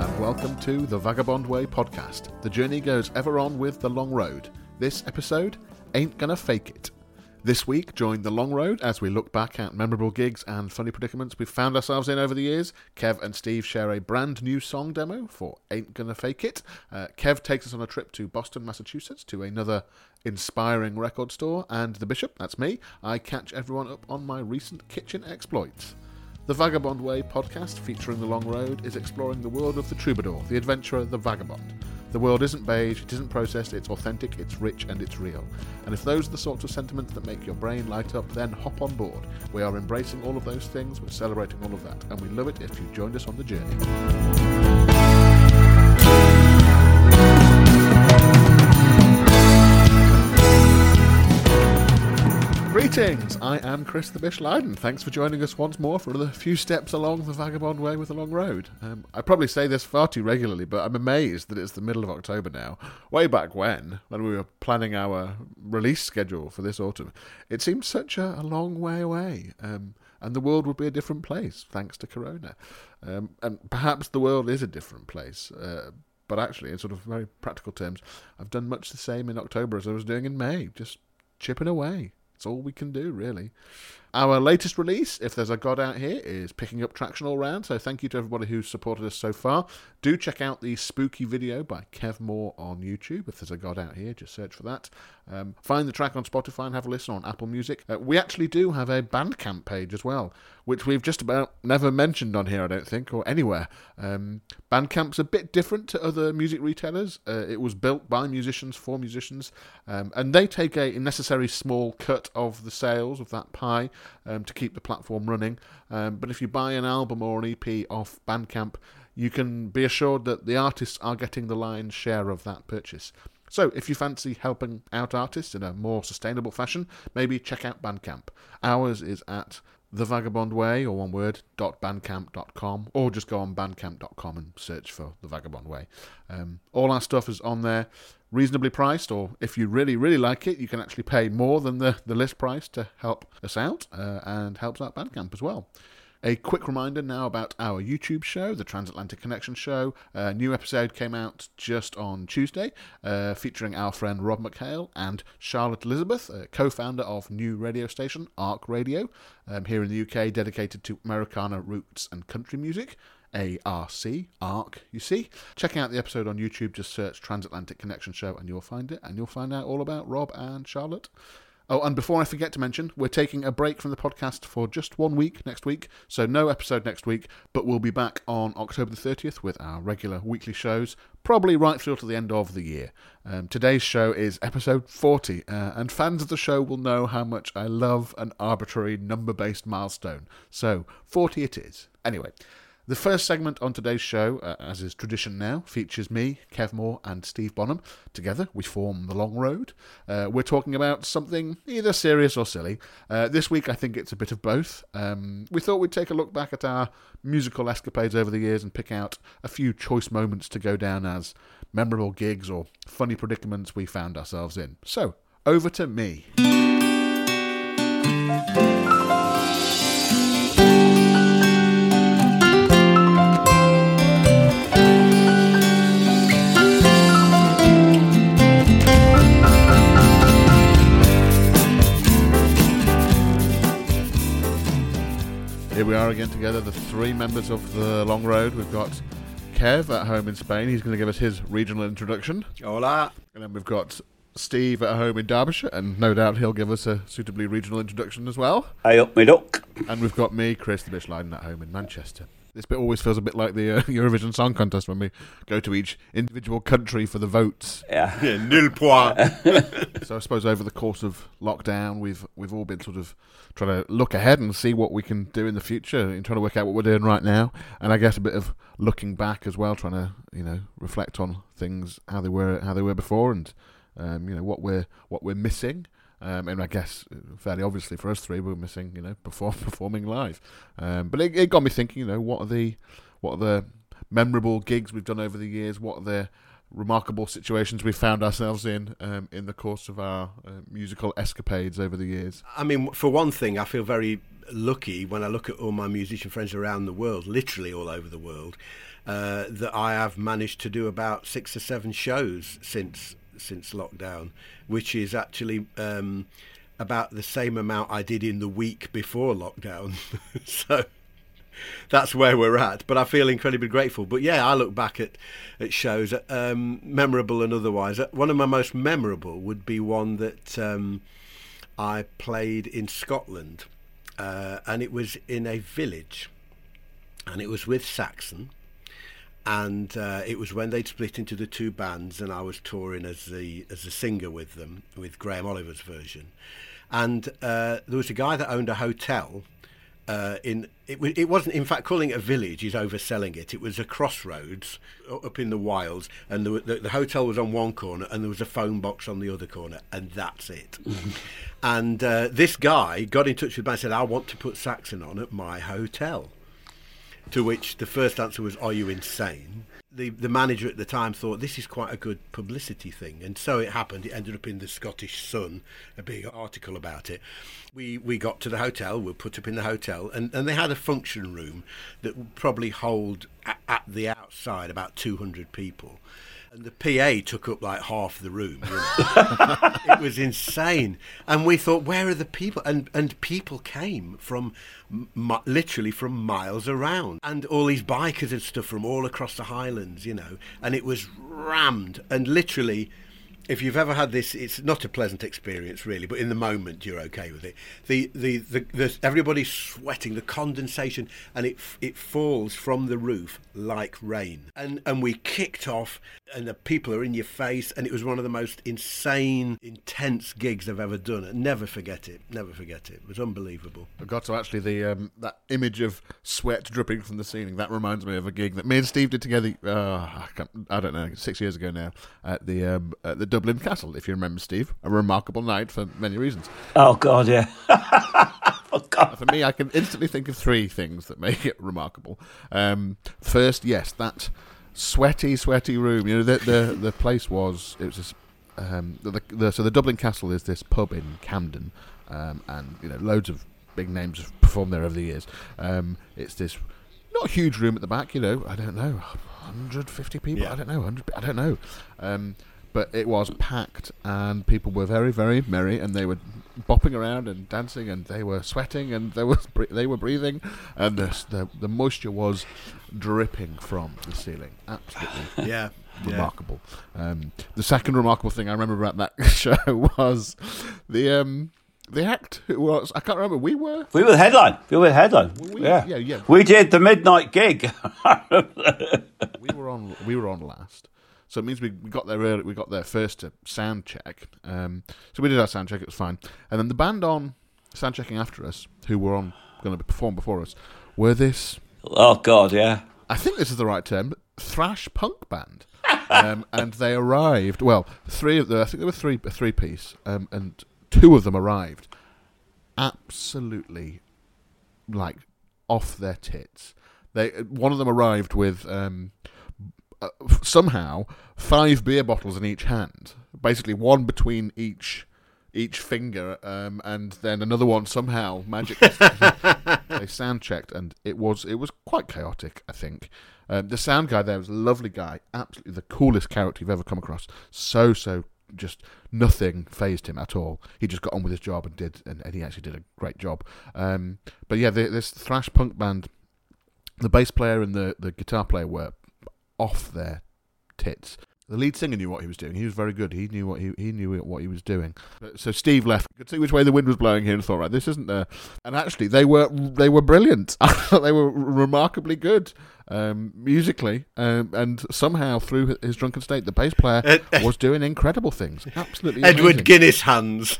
and welcome to The Vagabond Way podcast. The journey goes ever on with The Long Road. This episode, Ain't Gonna Fake It. This week, join The Long Road as we look back at memorable gigs and funny predicaments we've found ourselves in over the years. Kev and Steve share a brand new song demo for Ain't Gonna Fake It. Kev takes us on a trip to Boston, Massachusetts, to another inspiring record store. And the Bishop, that's me, I catch everyone up on my recent kitchen exploits. The Vagabond Way podcast, featuring The Long Road, is exploring the world of the troubadour, the adventurer, the vagabond. The world isn't beige, it isn't processed, it's authentic, it's rich, and it's real. And if those are the sorts of sentiments that make your brain light up, then hop on board. We are embracing all of those things, we're celebrating all of that, and we love it if you joined us on the journey. Greetings, I am Chris the Bishleiden. Thanks for joining us once more for another few steps along the Vagabond Way with the Long Road. I probably say this far too regularly, but I'm amazed that it's the middle of October now. Way back when we were planning our release schedule for this autumn, it seemed such a long way away, and the world would be a different place thanks to Corona. And perhaps the world is a different place, but actually in sort of very practical terms, I've done much the same in October as I was doing in May, just chipping away. It's all we can do, really. Our latest release, If There's a God Out Here, is picking up traction all round, so thank you to everybody who's supported us so far. Do check out the spooky video by Kev Moore on YouTube. If There's a God Out Here, just search for that. Find the track on Spotify and have a listen on Apple Music. We actually do have a Bandcamp page as well, which we've just about never mentioned on here, I don't think, or anywhere. Bandcamp's a bit different to other music retailers. It was built by musicians for musicians, and they take a necessary small cut of the sales of that pie to keep the platform running. But if you buy an album or an EP off Bandcamp, you can be assured that the artists are getting the lion's share of that purchase. So if you fancy helping out artists in a more sustainable fashion, maybe check out Bandcamp. Ours is at The Vagabond Way, or one word, .bandcamp.com, or just go on bandcamp.com and search for The Vagabond Way. All our stuff is on there, reasonably priced, or if you really, really like it, you can actually pay more than the list price to help us out, and helps out Bandcamp as well. A quick reminder now about our YouTube show, The Transatlantic Connection Show. A new episode came out just on Tuesday, featuring our friend Rob McHale and Charlotte Elizabeth, co-founder of new radio station, Arc Radio, here in the UK, dedicated to Americana roots and country music. ARC, ARC, you see. Check out the episode on YouTube, just search Transatlantic Connection Show and you'll find it, and you'll find out all about Rob and Charlotte. Oh, and before I forget to mention, we're taking a break from the podcast for just 1 week next week, so no episode next week, but we'll be back on October the 30th with our regular weekly shows, probably right through to the end of the year. Today's show is episode 40, and fans of the show will know how much I love an arbitrary number-based milestone, so 40 it is. Anyway, the first segment on today's show, as is tradition now, features me, Kev Moore, and Steve Bonham. Together, we form The Long Road. We're talking about something either serious or silly. This week, I think it's a bit of both. We thought we'd take a look back at our musical escapades over the years and pick out a few choice moments to go down as memorable gigs or funny predicaments we found ourselves in. So, over to me. Here we are again together, the three members of The Long Road. We've got Kev at home in Spain. He's going to give us his regional introduction. Hola. And then we've got Steve at home in Derbyshire, and no doubt he'll give us a suitably regional introduction as well. I up me duck. And we've got me, Chris the Bishleiden, at home in Manchester. This bit always feels a bit like the Eurovision Song Contest when we go to each individual country for the votes. Yeah, nil point. So I suppose over the course of lockdown, we've all been sort of trying to look ahead and see what we can do in the future, and trying to work out what we're doing right now. And I guess a bit of looking back as well, trying to reflect on things how they were before, and what we're missing. And I guess, fairly obviously for us three, we were missing, performing live. But it got me thinking, what are the memorable gigs we've done over the years? What are the remarkable situations we found ourselves in the course of our musical escapades over the years. I mean, for one thing, I feel very lucky when I look at all my musician friends around the world, literally all over the world, that I have managed to do about 6 or 7 shows since lockdown, which is actually about the same amount I did in the week before lockdown. So that's where we're at, but I feel incredibly grateful. But yeah, I look back at shows, memorable and otherwise. One of my most memorable would be one that I played in Scotland, and it was in a village, and it was with Saxon, and it was when they'd split into the two bands, and I was touring as the singer with them, with Graham Oliver's version. And there was a guy that owned a hotel. It wasn't, in fact, calling it a village is overselling it. It was a crossroads up in the wilds, and the hotel was on one corner, and there was a phone box on the other corner, and that's it. And this guy got in touch with me and said, "I want to put Saxon on at my hotel." To which the first answer was, "Are you insane?" The manager at the time thought, this is quite a good publicity thing. And so it happened. It ended up in the Scottish Sun, a big article about it. We got to the hotel, we were put up in the hotel, and they had a function room that would probably hold, at the outside, about 200 people. And the PA took up like half the room. It was insane. And we thought, where are the people? And people came from literally from miles around. And all these bikers and stuff from all across the Highlands, you know. And it was rammed. And literally, if you've ever had this, it's not a pleasant experience really, but in the moment you're okay with it. Everybody's sweating, the condensation, and it falls from the roof like rain. And we kicked off, and the people are in your face, and it was one of the most insane, intense gigs I've ever done. I'll never forget it. It was unbelievable. I got to actually that image of sweat dripping from the ceiling. That reminds me of a gig that me and Steve did together. I don't know, 6 years ago now, at the Dublin Castle. If you remember, Steve, a remarkable night for many reasons. Oh God, yeah. Oh, God. For me, I can instantly think of 3 things that make it remarkable. First, yes, that sweaty room. You know, the place was so the Dublin Castle is this pub in Camden, and you know, loads of big names have performed there over the years. It's this not huge room at the back. You know, I don't know, 150 people. Yeah. I don't know, 100. I don't know. But it was packed, and people were very, very merry, and they were bopping around and dancing, and they were sweating, and they were breathing, and the moisture was dripping from the ceiling. Absolutely, yeah, remarkable. Yeah. The second remarkable thing I remember about that show was the act who was, I can't remember. We were the headline. Yeah. We did the midnight gig. We were on last. So it means we got there early. We got there first to sound check. So we did our sound check. It was fine. And then the band on sound checking after us, who were on going to perform before us, were this. Oh God, yeah. I think this is the right term. Thrash punk band. And they arrived. Well, 3 of them. I think there were 3 piece. And 2 of them arrived, absolutely, like off their tits. One of them arrived with. Somehow 5 beer bottles in each hand, basically one between each finger, and then another one somehow magically. They sound checked, and it was quite chaotic. I think the sound guy there was a lovely guy, absolutely the coolest character you've ever come across. So just nothing fazed him at all. He just got on with his job and he actually did a great job. But yeah, this thrash punk band, the bass player and the guitar player were off their tits. The lead singer knew what he was doing. He was very good. He knew what he was doing. So Steve left. He could see which way the wind was blowing here, and thought, right, this isn't there. And actually, they were brilliant. They were remarkably good musically, and somehow through his drunken state, the bass player was doing incredible things. Absolutely, Edward Guinness hands.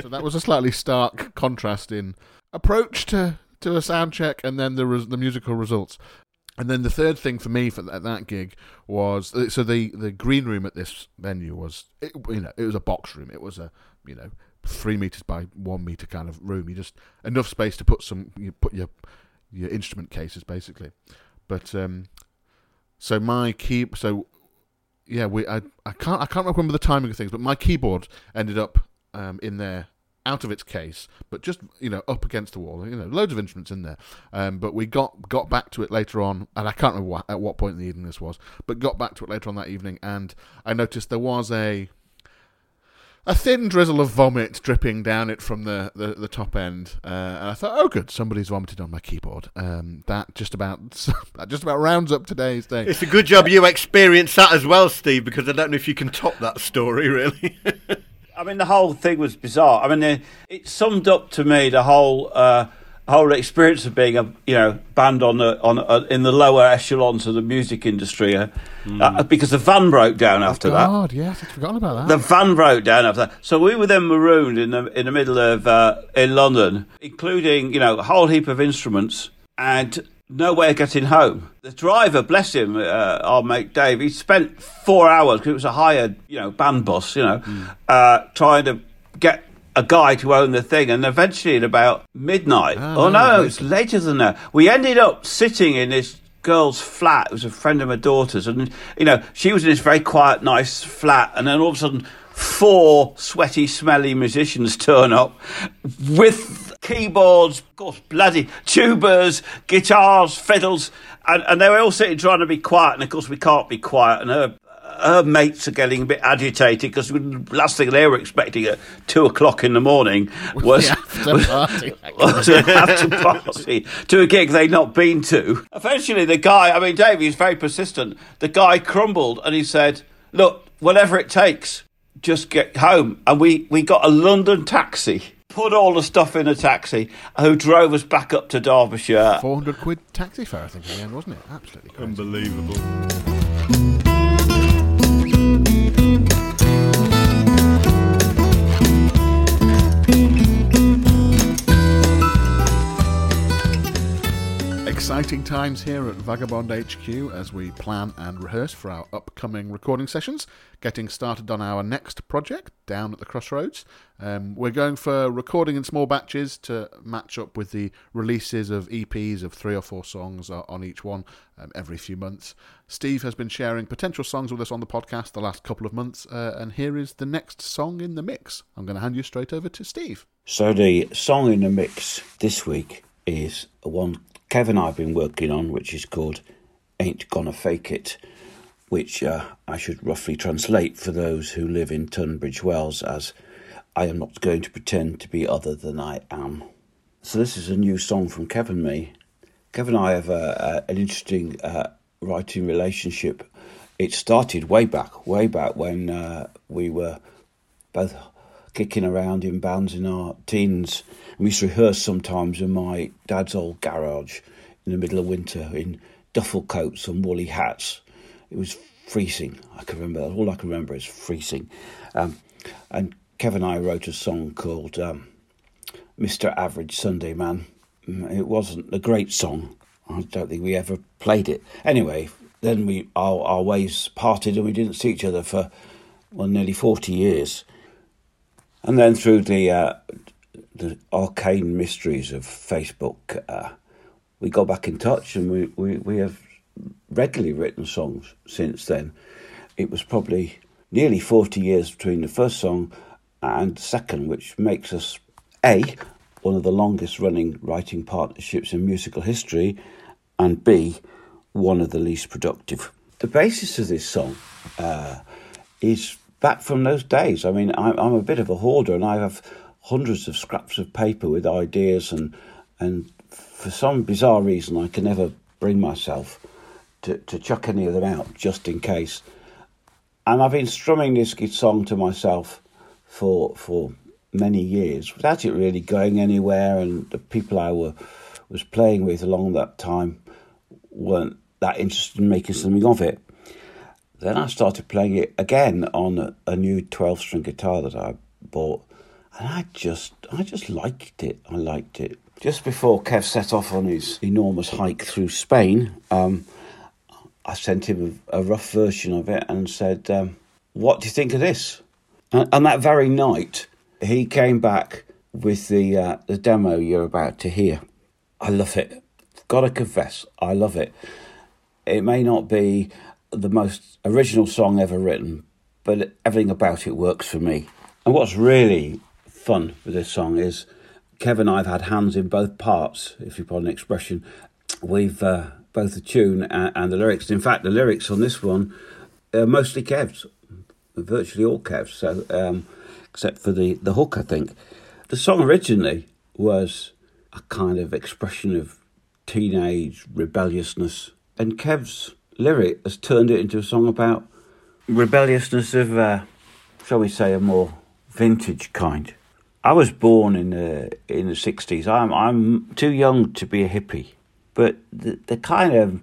So that was a slightly stark contrast in approach to a sound check, and then the musical results. And then the third thing for me at that gig was, so the green room at this venue was, it was a box room. It was a 3 meters by 1 meter kind of room. You just enough space to put your instrument cases basically. But so yeah, I can't remember the timing of things, but my keyboard ended up in there, out of its case, but just, you know, up against the wall. You know, loads of instruments in there. But we got back to it later on, and I can't remember at what point in the evening this was, but got back to it later on that evening, and I noticed there was a thin drizzle of vomit dripping down it from the top end, and I thought, oh good, somebody's vomited on my keyboard. That just about rounds up today's thing. It's a good job you experienced that as well, Steve, because I don't know if you can top that story, really. I mean, the whole thing was bizarre. I mean, it summed up to me the whole experience of being a band in the lower echelons of the music industry, because the van broke down after that. Oh God, yes, I'd forgotten about that. The van broke down after that, so we were then marooned in the middle of in London, including a whole heap of instruments and no way of getting home. The driver, bless him, our mate Dave, he spent 4 hours, because it was a hired, band bus, trying to get a guy to own the thing, and eventually at about midnight. It's later than that. We ended up sitting in this girl's flat. It was a friend of my daughter's, and she was in this very quiet, nice flat, and then all of a sudden 4 sweaty, smelly musicians turn up with keyboards, of course, bloody tubas, guitars, fiddles, and they were all sitting trying to be quiet, and of course we can't be quiet, and her mates are getting a bit agitated, because the last thing they were expecting at 2:00 in the morning was an after party to a gig they'd not been to. Eventually the guy, Dave, he's very persistent, the guy crumbled and he said, look, whatever it takes, just get home. And we got a London taxi, put all the stuff in a taxi, who drove us back up to Derbyshire. £400 taxi fare, I think, in the end, wasn't it? Absolutely crazy. Unbelievable. Exciting times here at Vagabond HQ as we plan and rehearse for our upcoming recording sessions, getting started on our next project, Down at the Crossroads. We're going for recording in small batches to match up with the releases of EPs of 3 or 4 songs on each one every few months. Steve has been sharing potential songs with us on the podcast the last couple of months, and here is the next song in the mix. I'm going to hand you straight over to Steve. So the song in the mix this week is one Kev and I have been working on, which is called Ain't Gonna Fake It, which I should roughly translate for those who live in Tunbridge Wells as I am not going to pretend to be other than I am. So this is a new song from Kev and me. Kev and I have an interesting writing relationship. It started way back when we were both kicking around in bands in our teens. And we used to rehearse sometimes in my dad's old garage in the middle of winter in duffel coats and woolly hats. It was freezing. I can remember that. All I can remember is freezing. And Kev and I wrote a song called Mr. Average Sunday Man. It wasn't a great song. I don't think we ever played it. Anyway, then our ways parted and we didn't see each other for, nearly 40 years. And then through the arcane mysteries of Facebook, we got back in touch, and we have regularly written songs since then. It was probably nearly 40 years between the first song and second, which makes us one of the longest running writing partnerships in musical history, and B, one of the least productive. The basis of this song is back from those days. I mean, I'm a bit of a hoarder, and I have hundreds of scraps of paper with ideas, and for some bizarre reason I can never bring myself to chuck any of them out just in case. And I've been strumming this song to myself for many years without it really going anywhere, and the people I was playing with along that time weren't that interested in making something of it. Then I started playing it again on a new 12-string guitar that I bought, and I just liked it. I liked it. Just before Kev set off on his enormous hike through Spain, I sent him a rough version of it and said, what do you think of this? And that very night, he came back with the demo you're about to hear. I love it. Gotta confess, I love it. It may not be the most original song ever written, but everything about it works for me. And what's really fun with this song is Kev and I have had hands in both parts, if you pardon the expression. We've both the tune and the lyrics. In fact, the lyrics on this one are mostly Kev's, virtually all Kev's, so except for the hook, I think. The song originally was a kind of expression of teenage rebelliousness, and Kev's lyric has turned it into a song about rebelliousness of, shall we say, a more vintage kind. I was born in the 60s. I'm too young to be a hippie, but the kind of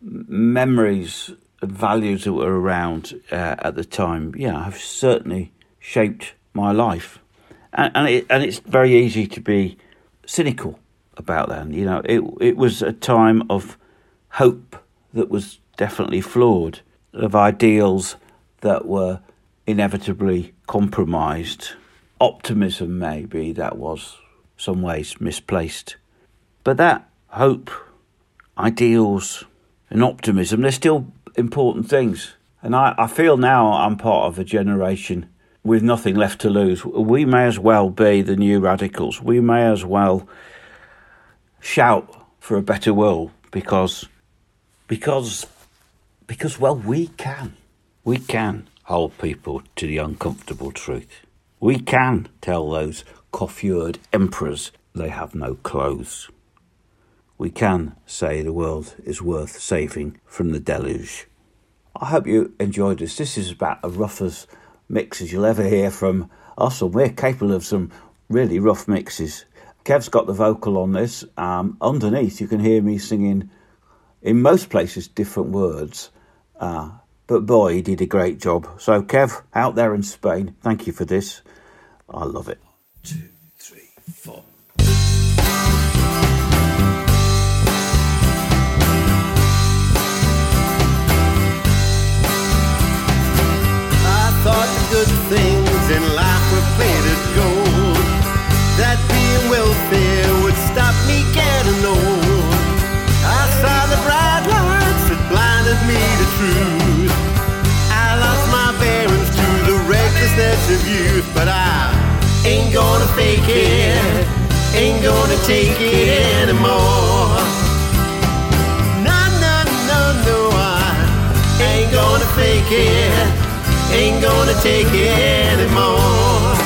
memories and values that were around at the time, yeah, have certainly shaped my life, and it's very easy to be cynical about that. You know, it was a time of hope that was definitely flawed, of ideals that were inevitably compromised. Optimism, maybe, that was some ways misplaced. But that hope, ideals and optimism, they're still important things. And I feel now I'm part of a generation with nothing left to lose. We may as well be the new radicals. We may as well shout for a better world because well, we can. We can hold people to the uncomfortable truth. We can tell those coiffured emperors they have no clothes. We can say the world is worth saving from the deluge. I hope you enjoyed this. This is about as rough a mix as you'll ever hear from us, and we're capable of some really rough mixes. Kev's got the vocal on this. Underneath, you can hear me singing, in most places, different words. But boy, he did a great job. So, Kev, out there in Spain, thank you for this. I love it. 1, 2, 3, 4. I thought the good things in life were plated gold, that being welfare would stop me getting old. I saw the bright lights that blinded me to truth. I lost my bearings to the recklessness of youth, but I ain't gonna fake it, ain't gonna take it anymore. No, no, no, no, I ain't gonna fake it, ain't gonna take it anymore.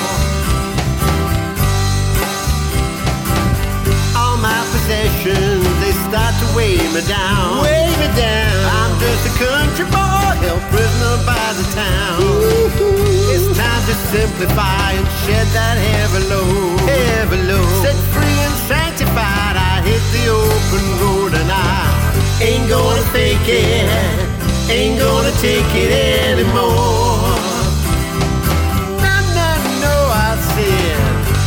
All my possessions, they start to weigh me down, weigh me down. I'm just a country boy, held prisoner by the town. Ooh-hoo. It's time to simplify and shed that heavy load, heavy load. Set free and sanctified, I hit the open road, and I ain't gonna fake it, ain't gonna take it anymore. No, no, no, I said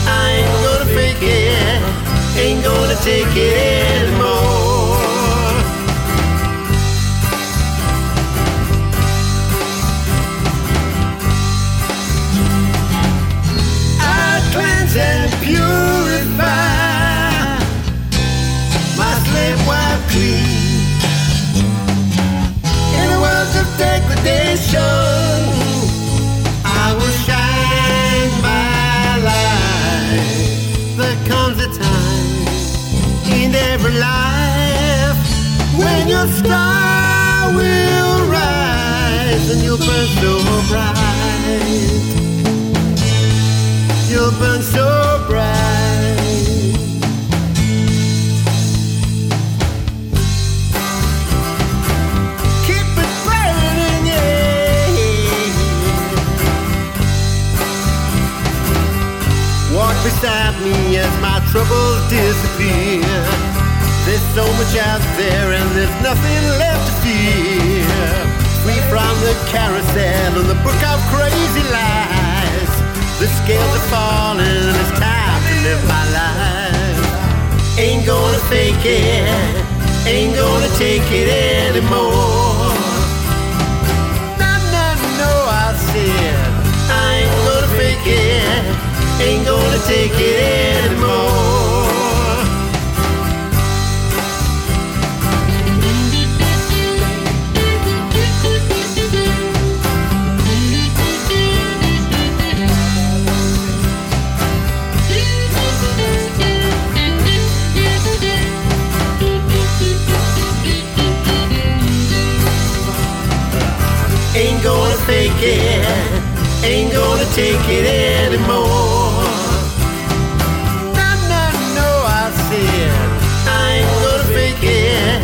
I ain't gonna fake it, ain't gonna take it anymore. And purify my slave wife clean in a world of degradation. I will shine my light. There comes a time in every life when your star will rise and you'll burn so bright. You'll burn so bright. Keep it burning, yeah. Walk beside me as my troubles disappear. There's so much out there and there's nothing left to fear. Free from the carousel and the book of crazy lies. The scales are falling, it's time to live my life. Ain't gonna fake it, ain't gonna take it anymore. No, no, no, I said I ain't gonna fake it, ain't gonna take it anymore. ain't gonna fake it, ain't gonna take it anymore. No, no, no, I said, I ain't gonna fake it,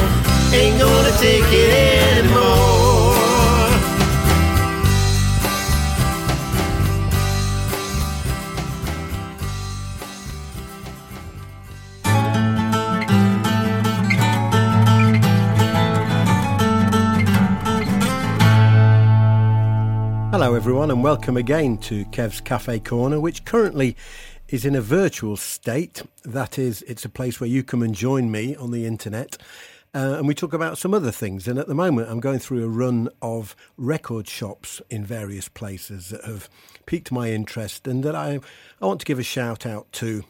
ain't gonna take it anymore. Hello everyone and welcome again to Kev's Cafe Corner, which currently is in a virtual state. That is, it's a place where you come and join me on the internet and we talk about some other things. And at the moment I'm going through a run of record shops in various places that have piqued my interest and that I want to give a shout out to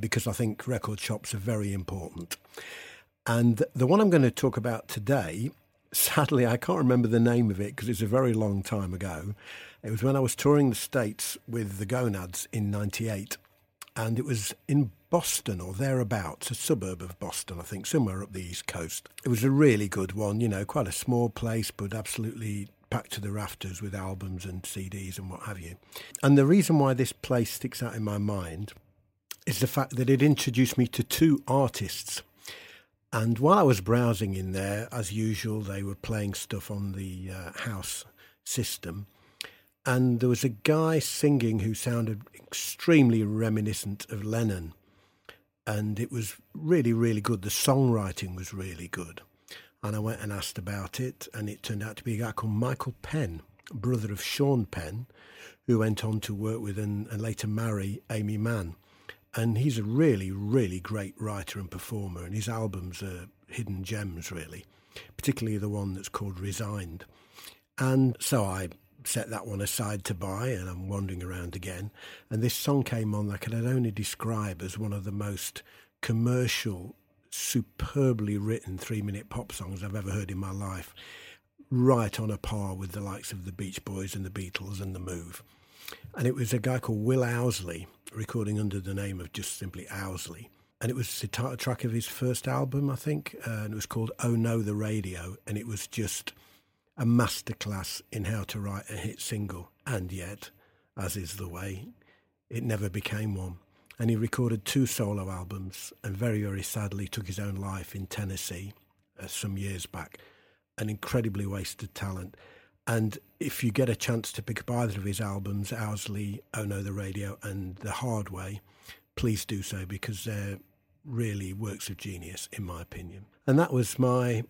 because I think record shops are very important. And the one I'm going to talk about today, sadly, I can't remember the name of it because it's a very long time ago. It was when I was touring the States with the Gonads in '98, and it was in Boston or thereabouts, a suburb of Boston, I think, somewhere up the East Coast. It was a really good one, you know, quite a small place, but absolutely packed to the rafters with albums and CDs and what have you. And the reason why this place sticks out in my mind is the fact that it introduced me to two artists. And while I was browsing in there, as usual, they were playing stuff on the house system. And there was a guy singing who sounded extremely reminiscent of Lennon. And it was really, really good. The songwriting was really good. And I went and asked about it. And it turned out to be a guy called Michael Penn, brother of Sean Penn, who went on to work with and later marry Amy Mann. And he's a really, really great writer and performer, and his albums are hidden gems, really, particularly the one that's called Resigned. And so I set that one aside to buy, and I'm wandering around again. And this song came on that I can only describe as one of the most commercial, superbly written 3-minute pop songs I've ever heard in my life, right on a par with the likes of the Beach Boys and the Beatles and The Move. And it was a guy called Will Owsley, recording under the name of just simply Owsley. And it was the title track of his first album, I think, and it was called Oh No, The Radio. And it was just a masterclass in how to write a hit single. And yet, as is the way, it never became one. And he recorded 2 solo albums and very, very sadly took his own life in Tennessee some years back. An incredibly wasted talent. And if you get a chance to pick up either of his albums, Owsley, Oh No, The Radio and The Hard Way, please do so because they're really works of genius, in my opinion. And that was my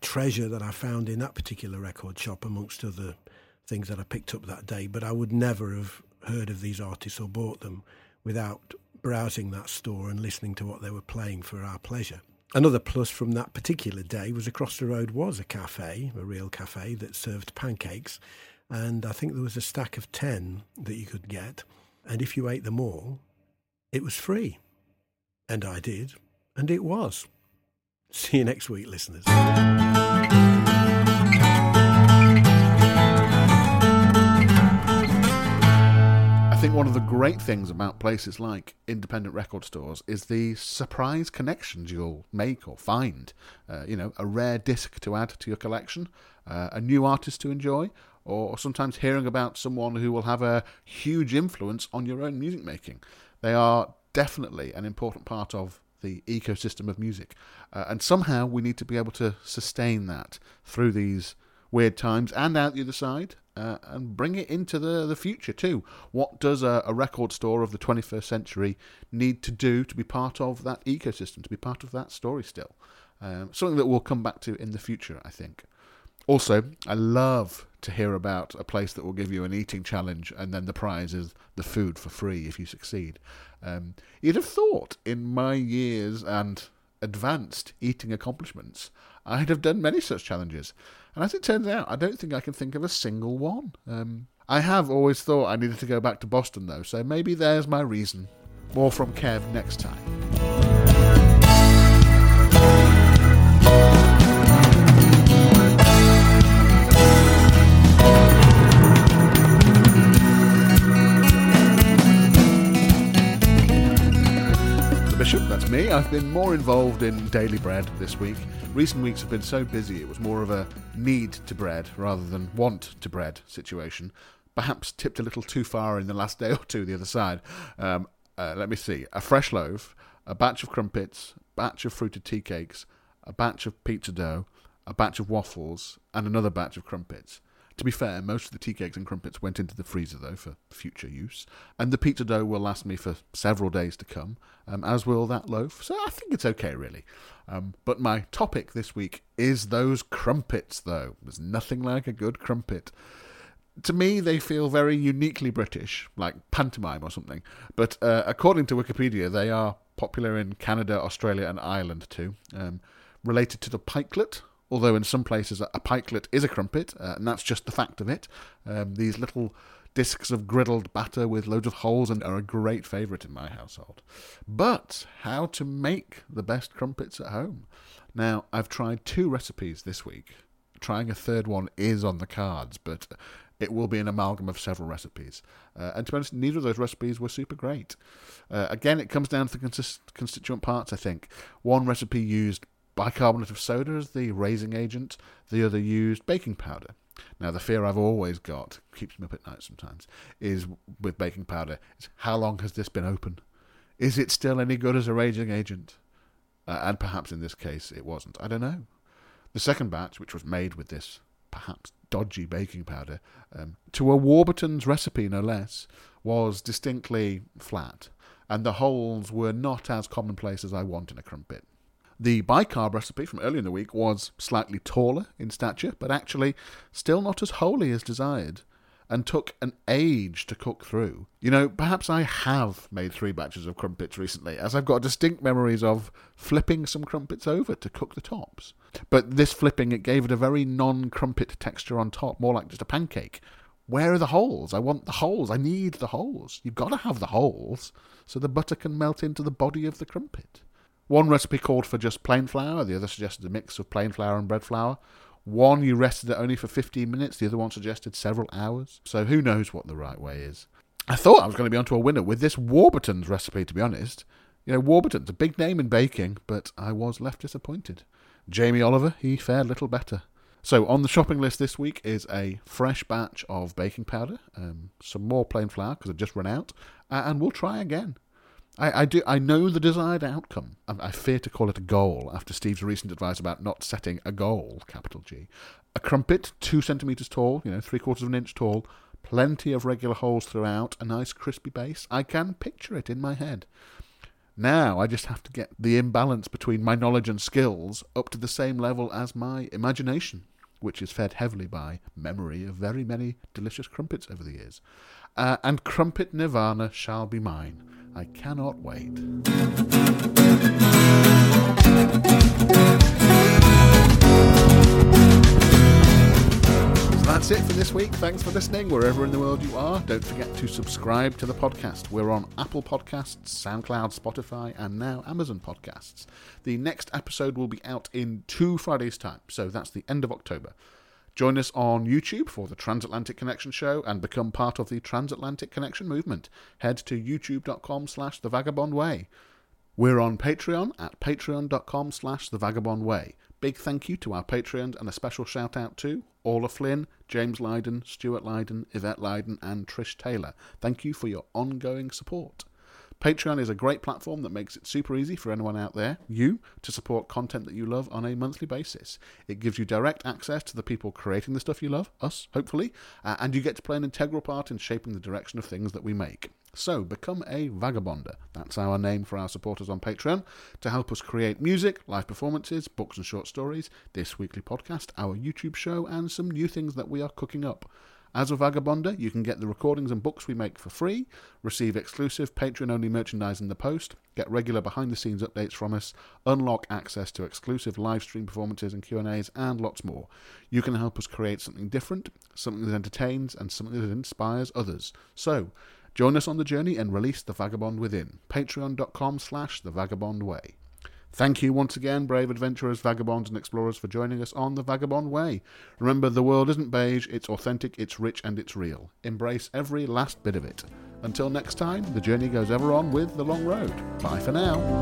treasure that I found in that particular record shop, amongst other things that I picked up that day. But I would never have heard of these artists or bought them without browsing that store and listening to what they were playing for our pleasure. Another plus from that particular day was across the road was a cafe, a real cafe, that served pancakes. And I think there was a stack of 10 that you could get. And if you ate them all, it was free. And I did. And it was. See you next week, listeners. I think one of the great things about places like independent record stores is the surprise connections you'll make or find. A rare disc to add to your collection, a new artist to enjoy, or sometimes hearing about someone who will have a huge influence on your own music making. They are definitely an important part of the ecosystem of music. And somehow we need to be able to sustain that through these weird times and out the other side. And bring it into the future too. What does a record store of the 21st century need to do to be part of that ecosystem, to be part of that story still? Something that we'll come back to in the future, I think. Also, I love to hear about a place that will give you an eating challenge and then the prize is the food for free if you succeed. You'd have thought in my years and advanced eating accomplishments, I'd have done many such challenges. And as it turns out, I don't think I can think of a single one. I have always thought I needed to go back to Boston, though, so maybe there's my reason. More from Kev next time. The Bishop, that's me. I've been more involved in daily bread this week. Recent weeks have been so busy it was more of a need to bread rather than want to bread situation. Perhaps tipped a little too far in the last day or two the other side. Let me see. A fresh loaf, a batch of crumpets, batch of fruited tea cakes, a batch of pizza dough, a batch of waffles, and another batch of crumpets. To be fair, most of the tea cakes and crumpets went into the freezer, though, for future use. And the pizza dough will last me for several days to come, as will that loaf. So I think it's okay, really. But my topic this week is those crumpets, though. There's nothing like a good crumpet. To me, they feel very uniquely British, like pantomime or something. But according to Wikipedia, they are popular in Canada, Australia, and Ireland, too. Related to the pikelet, although in some places a pikelet is a crumpet, and that's just the fact of it. These little discs of griddled batter with loads of holes and are a great favourite in my household. But how to make the best crumpets at home? Now, I've tried 2 recipes this week. Trying a third one is on the cards, but it will be an amalgam of several recipes. And to be honest, neither of those recipes were super great. Again, it comes down to the constituent parts, I think. One recipe used bicarbonate of soda as the raising agent, the other used baking powder. Now, the fear I've always got, keeps me up at night sometimes, is with baking powder, is how long has this been open? Is it still any good as a raising agent? And perhaps in this case it wasn't. I don't know. The second batch, which was made with this perhaps dodgy baking powder, to a Warburton's recipe no less, was distinctly flat, and the holes were not as commonplace as I want in a crumpet. The bicarb recipe from earlier in the week was slightly taller in stature, but actually still not as holy as desired, and took an age to cook through. You know, perhaps I have made 3 batches of crumpets recently, as I've got distinct memories of flipping some crumpets over to cook the tops. But this flipping, it gave it a very non-crumpet texture on top, more like just a pancake. Where are the holes? I want the holes. I need the holes. You've got to have the holes so the butter can melt into the body of the crumpet. One recipe called for just plain flour, the other suggested a mix of plain flour and bread flour. One, you rested it only for 15 minutes. The other one suggested several hours. So who knows what the right way is. I thought I was going to be onto a winner with this Warburton's recipe, to be honest. You know, Warburton's a big name in baking, but I was left disappointed. Jamie Oliver, he fared little better. So on the shopping list this week is a fresh batch of baking powder, some more plain flour because I've just run out, and we'll try again. I know the desired outcome. I fear to call it a goal after Steve's recent advice about not setting a goal, capital G. A crumpet, 2 centimetres tall, 3/4 of an inch tall, plenty of regular holes throughout, a nice crispy base. I can picture it in my head. Now I just have to get the imbalance between my knowledge and skills up to the same level as my imagination, which is fed heavily by memory of very many delicious crumpets over the years. And crumpet nirvana shall be mine. I cannot wait. So that's it for this week. Thanks for listening wherever in the world you are. Don't forget to subscribe to the podcast. We're on Apple Podcasts, SoundCloud, Spotify, and now Amazon Podcasts. The next episode will be out in 2 Fridays' time, so that's the end of October. Join us on YouTube for The Transatlantic Connection Show and become part of the Transatlantic Connection movement. Head to youtube.com/The Vagabond Way. We're on Patreon at patreon.com/The Vagabond Way. Big thank you to our Patreons and a special shout out to Orla Flynn, James Leiden, Stuart Leiden, Yvette Leiden and Trish Taylor. Thank you for your ongoing support. Patreon is a great platform that makes it super easy for anyone out there, you, to support content that you love on a monthly basis. It gives you direct access to the people creating the stuff you love, us, hopefully, and you get to play an integral part in shaping the direction of things that we make. So, become a vagabonder. That's our name for our supporters on Patreon, to help us create music, live performances, books and short stories, this weekly podcast, our YouTube show, and some new things that we are cooking up. As a vagabonder, you can get the recordings and books we make for free, receive exclusive Patreon-only merchandise in the post, get regular behind-the-scenes updates from us, unlock access to exclusive live stream performances and Q&As, and lots more. You can help us create something different, something that entertains, and something that inspires others. So, join us on the journey and release the vagabond within. Patreon.com/The Vagabond Way. Thank you once again, brave adventurers, vagabonds and explorers, for joining us on The Vagabond Way. Remember, the world isn't beige, it's authentic, it's rich and it's real. Embrace every last bit of it. Until next time, the journey goes ever on with The Long Road. Bye for now.